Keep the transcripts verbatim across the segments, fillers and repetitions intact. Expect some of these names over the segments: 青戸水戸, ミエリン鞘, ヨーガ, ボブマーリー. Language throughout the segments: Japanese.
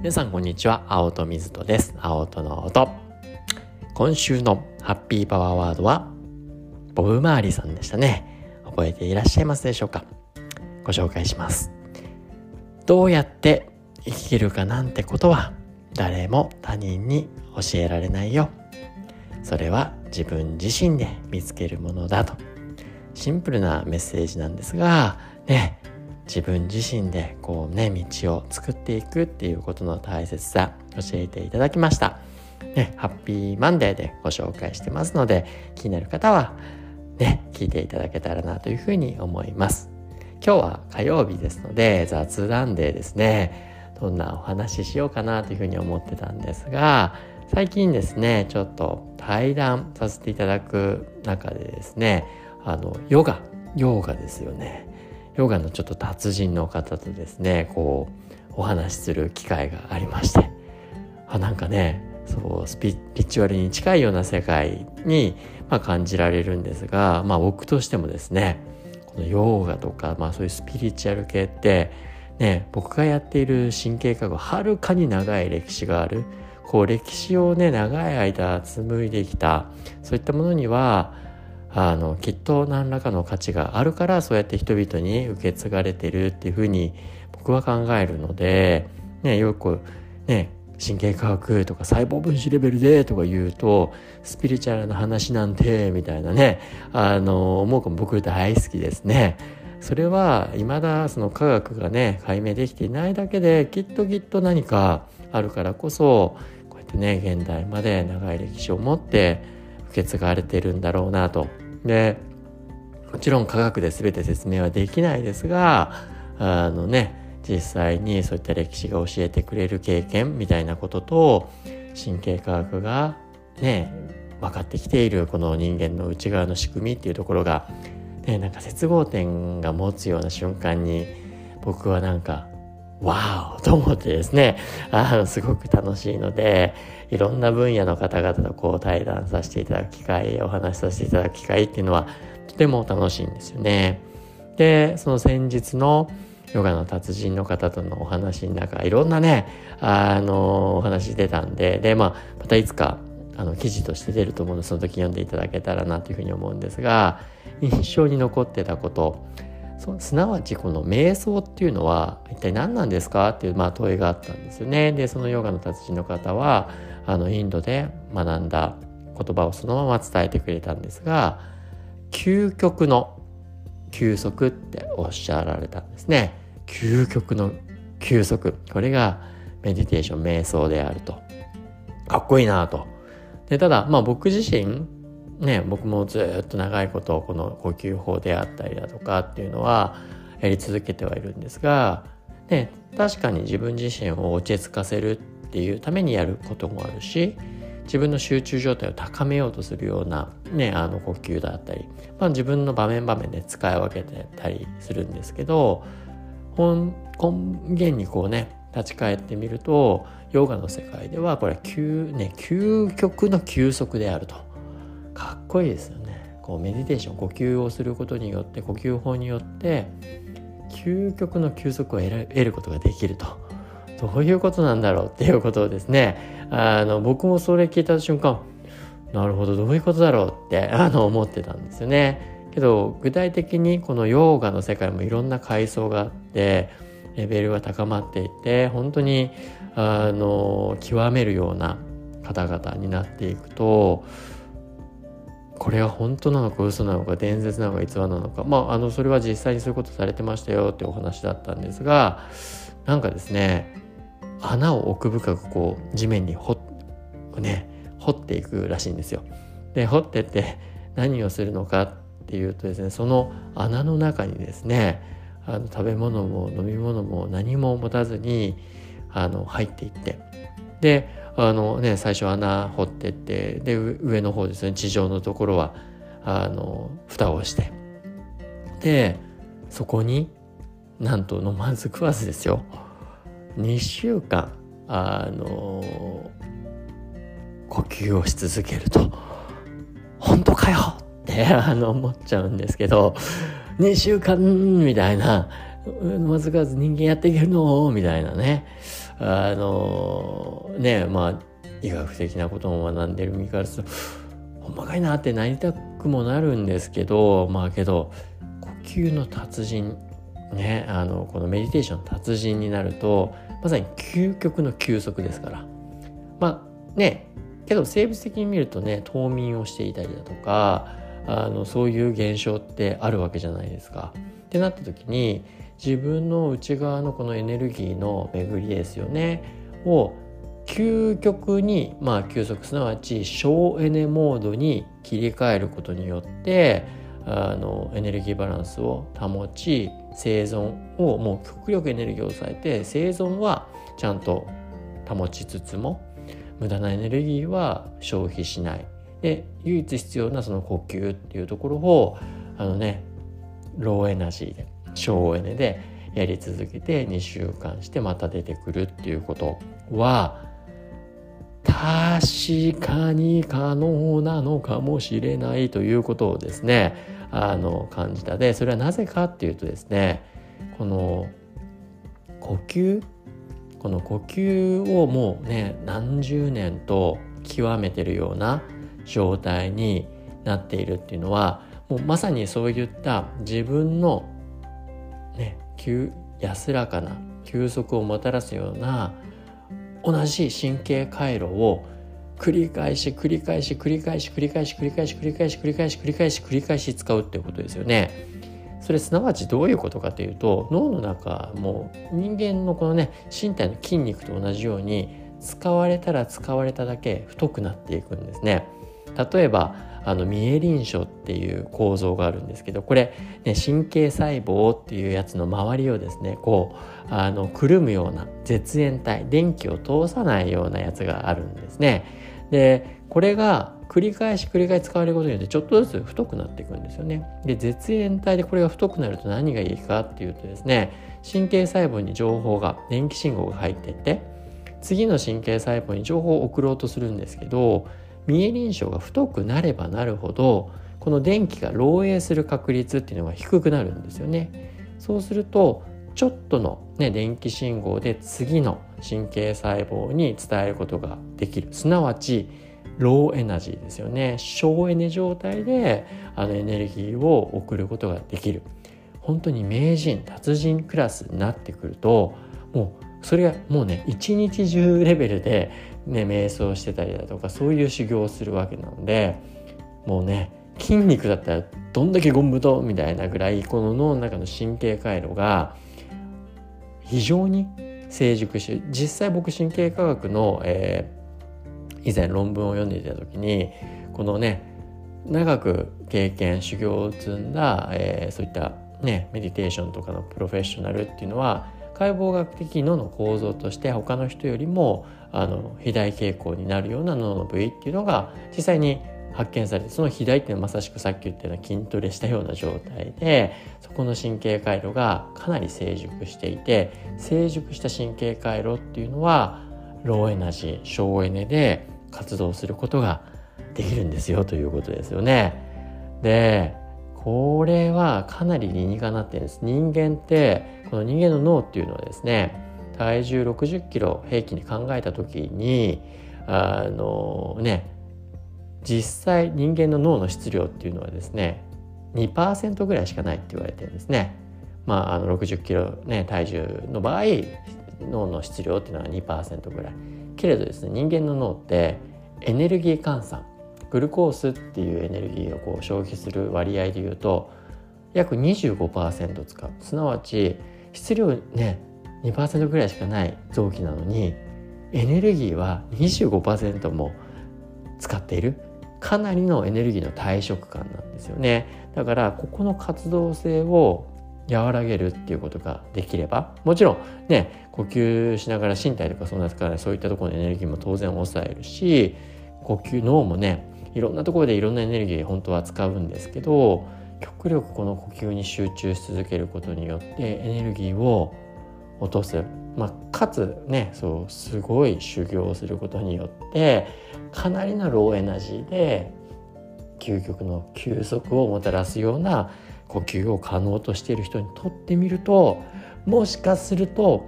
皆さんこんにちは、青戸水戸です。青戸の音。今週のハッピーパワーワードはボブマーリーさんでしたね。覚えていらっしゃいますでしょうか。ご紹介します。どうやって生きるかなんてことは誰も他人に教えられないよ。それは自分自身で見つけるものだと。シンプルなメッセージなんですがね、自分自身でこうね道を作っていくっていうことの大切さ教えていただきました、ね、ハッピーマンデーでご紹介してますので、気になる方はね聞いていただけたらなというふうに思います。今日は火曜日ですので雑談デーですね。どんなお話ししようかなというふうに思ってたんですが、最近ですねちょっと対談させていただく中でですね、あのヨガヨガですよね。ヨガのちょっと達人の方とですね、こうお話しする機会がありまして、あなんかね、そうスピリチュアルに近いような世界に、まあ、感じられるんですが、まあ僕としてもですね、このヨガとかまあそういうスピリチュアル系ってね、僕がやっている神経科学はるかに長い歴史がある、こう歴史をね長い間紡いできたそういったものには。あのきっと何らかの価値があるから、そうやって人々に受け継がれてるっていうふうに僕は考えるので、ね、よく、ね、神経科学とか細胞分子レベルでとか言うとスピリチュアルな話なんてみたいなね、あの思うかも。僕大好きですね。それは未だその科学がね解明できていないだけで、きっときっと何かあるからこそ、こうやってね現代まで長い歴史を持って受け継がれてるんだろうなと。でもちろん科学で全て説明はできないですが、あのね実際にそういった歴史が教えてくれる経験みたいなことと、神経科学がね分かってきているこの人間の内側の仕組みっていうところが、ね、なんか接合点が持つような瞬間に僕はなんかわーと思ってですね、あのすごく楽しいので、いろんな分野の方々とこう対談させていただく機会、お話しさせていただく機会っていうのはとても楽しいんですよね。で、その先日のヨガの達人の方とのお話の中、いろんなねあのお話出たんで、で、まあ、またいつかあの記事として出ると思うので、その時読んでいただけたらなというふうに思うんですが、印象に残ってたこと、すなわちこの瞑想っていうのは一体何なんですかっていう、まあ、問いがあったんですよね。でそのヨガの達人の方はあのインドで学んだ言葉をそのまま伝えてくれたんですが、究極の休息っておっしゃられたんですね。究極の休息、これがメディテーション、瞑想であると。かっこいいなと。でただ、まあ、僕自身ね、僕もずっと長いことこの呼吸法であったりだとかっていうのはやり続けてはいるんですが、ね、確かに自分自身を落ち着かせるっていうためにやることもあるし、自分の集中状態を高めようとするような、ね、あの呼吸だったり、まあ、自分の場面場面で使い分けてたりするんですけど、根源にこうね立ち返ってみると、ヨガの世界ではこれは 究,、ね、究極の休息であると。かっこいいですよね。こうメディテーション、呼吸をすることによって、呼吸法によって究極の休息を得る、得ることができると。どういうことなんだろうっていうことをですね、あの僕もそれ聞いた瞬間、なるほどどういうことだろうってあの思ってたんですよね。けど具体的にこのヨガの世界もいろんな階層があって、レベルが高まっていて、本当にあの極めるような方々になっていくと、これは本当なのか嘘なのか伝説なのか逸話なのか、まあ、あのそれは実際にそういうことされてましたよってお話だったんですが、なんかですね、穴を奥深くこう地面に 掘,、ね、掘っていくらしいんですよ。で掘ってって何をするのかっていうとですね、その穴の中にですね、あの食べ物も飲み物も何も持たずにあの入っていって、であのね、最初穴掘ってって、で上の方ですね、地上のところはあの蓋をして、でそこになんと飲まず食わずですよ、にしゅうかんあの呼吸をし続けると、本当かよってあの思っちゃうんですけど、にしゅうかんみたいな、飲まず食わず人間やっていけるのみたいなね、あのねまあ医学的なことも学んでる身からすると細かいなってなりたくもなるんですけど、まあけど呼吸の達人ね、あのこのメディテーションの達人になるとまさに究極の休息ですから、まあねけど生物的に見るとね冬眠をしていたりだとかあのそういう現象ってあるわけじゃないですか。ってなった時に自分の内側のこのエネルギーの巡りですよねを究極に、まあ、休息すなわち省エネモードに切り替えることによってあのエネルギーバランスを保ち生存をもう極力エネルギーを抑えて生存はちゃんと保ちつつも無駄なエネルギーは消費しないで唯一必要なその呼吸っていうところをあのねローエナジーで省エネでやり続けてにしゅうかんしてまた出てくるっていうことは確かに可能なのかもしれないということをですねあの感じた。でそれはなぜかっていうとですねこの呼吸この呼吸をもうね何十年と極めてるような状態になっているっていうのはもうまさにそういった自分の、ね、安らかな休息をもたらすような同じ神経回路を繰り返し繰り返し繰り返し繰り返し繰り返し繰り返し繰り返し繰り返し繰り返し使うっていうことですよね。それすなわちどういうことかというと脳の中も人間のこのね身体の筋肉と同じように使われたら使われただけ太くなっていくんですね。例えばあのミエリン鞘っていう構造があるんですけどこれ、ね、神経細胞っていうやつの周りをですねこうあのくるむような絶縁体電気を通さないようなやつがあるんですね。でこれが繰り返し繰り返し使われることによってちょっとずつ太くなっていくんですよね。で絶縁体でこれが太くなると何がいいかっていうとですね神経細胞に情報が電気信号が入っていって次の神経細胞に情報を送ろうとするんですけどミエリン鞘が太くなればなるほどこの電気が漏洩する確率っていうのが低くなるんですよね。そうするとちょっとの、ね、電気信号で次の神経細胞に伝えることができるすなわちローエナジーですよね。省エネ状態であのエネルギーを送ることができる本当に名人達人クラスになってくるともうそれがもうね一日中レベルで、ね、瞑想してたりだとかそういう修行をするわけなのでもうね筋肉だったらどんだけゴムとみたいなぐらいこの脳の中の神経回路が非常に成熟して実際僕神経科学の、えー以前論文を読んでいた時にこのね長く経験修行を積んだ、えー、そういったねメディテーションとかのプロフェッショナルっていうのは解剖学的脳の構造として他の人よりもあの肥大傾向になるような脳の部位っていうのが実際に発見されてその肥大っていうのはまさしくさっき言ったような筋トレしたような状態でそこの神経回路がかなり成熟していて成熟した神経回路っていうのはローエナジー省エネで活動することができるんですよということですよね。でこれはかなり理にかなってるんです。人間ってこの人間の脳っていうのはですね体重ろくじゅっキロ平均に考えた時にあのね実際人間の脳の質量っていうのはですね にパーセント ぐらいしかないって言われてるんですね。まあ、あのろくじゅっキロ、ね、体重の場合脳の質量っていうのは にパーセント ぐらいけれどですね人間の脳ってエネルギー換算グルコースっていうエネルギーをこう消費する割合でいうと約 にじゅうごパーセント 使うすなわち質量ね にパーセント ぐらいしかない臓器なのにエネルギーは にじゅうごパーセント も使っているかなりのエネルギーの退職感なんですよね。だからここの活動性を和らげるっていうことができればもちろんね呼吸しながら身体とかそんなから、ね、そういったところのエネルギーも当然抑えるし呼吸脳もねいろんなところでいろんなエネルギー本当は使うんですけど極力この呼吸に集中し続けることによってエネルギーを落とす、まあ、かつねそうすごい修行をすることによってかなりのローエナジーで究極の休息をもたらすような呼吸を可能としている人にとってみるともしかすると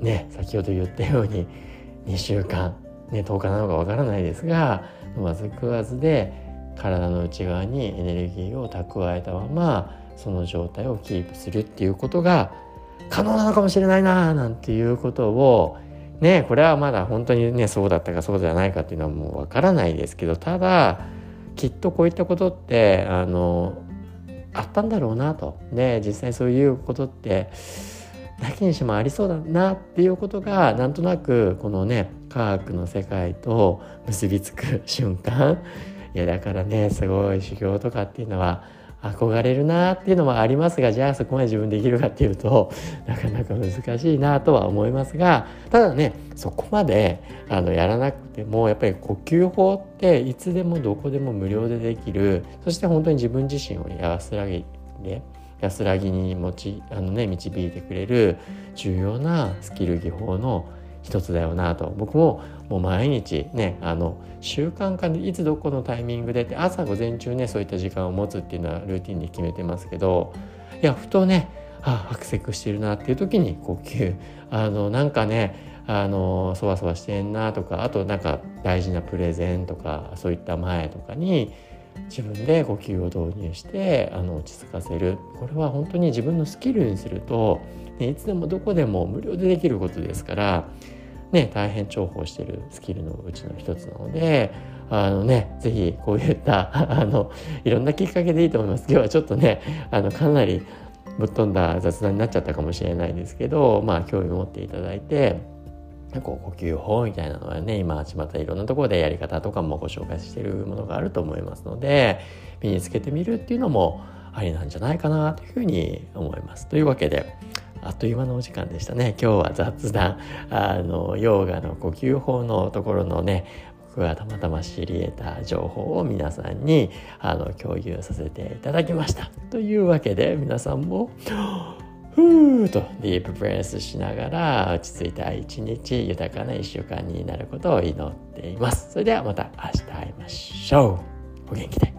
ね、先ほど言ったようににしゅうかん、ね、とおかなのかわからないですが、まず食わずで体の内側にエネルギーを蓄えたままその状態をキープするっていうことが可能なのかもしれないな、なんていうことをね、これはまだ本当にね、そうだったかそうじゃないかっていうのはもうわからないですけど、ただきっとこういったことってあのあったんだろうなと、ね、実際そういうことってなきにしもありそうだなっていうことが、なんとなくこのね、科学の世界と結びつく瞬間、いやだからね、すごい修行とかっていうのは憧れるなっていうのもありますが、じゃあそこまで自分できるかっていうとなかなか難しいなとは思いますが、ただね、そこまであのやらなくてもやっぱり呼吸法っていつでもどこでも無料でできる、そして本当に自分自身を安らぎで安らぎに持ちあの、ね、導いてくれる重要なスキル技法の一つだよなと、僕ももう毎日ね、あの習慣化でいつどこのタイミングでって朝午前中ね、そういった時間を持つっていうのはルーティンに決めてますけど、いやふとね、ああ、白石してるなっていう時に呼吸、あのなんかね、あのそわそわしてんなとか、あとなんか大事なプレゼンとかそういった前とかに自分で呼吸を導入してあの落ち着かせる、これは本当に自分のスキルにすると、ね、いつでもどこでも無料でできることですからね、大変重宝しているスキルのうちの一つなので、あのね、ぜひこういったあのいろんなきっかけでいいと思います。今日はちょっとね、あのかなりぶっ飛んだ雑談になっちゃったかもしれないですけど、まあ興味を持っていただいて、こう呼吸法みたいなのはね、今ちまたいろんなところでやり方とかもご紹介しているものがあると思いますので、身につけてみるっていうのもありなんじゃないかなというふうに思います。というわけで、あっという間のお時間でしたね。今日は雑談、あのヨーガの呼吸法のところのね、僕がたまたま知り得た情報を皆さんにあの共有させていただきました。というわけで皆さんもふーっとディープブレスしながら落ち着いた一日、豊かな一週間になることを祈っています。それではまた明日会いましょう。お元気で。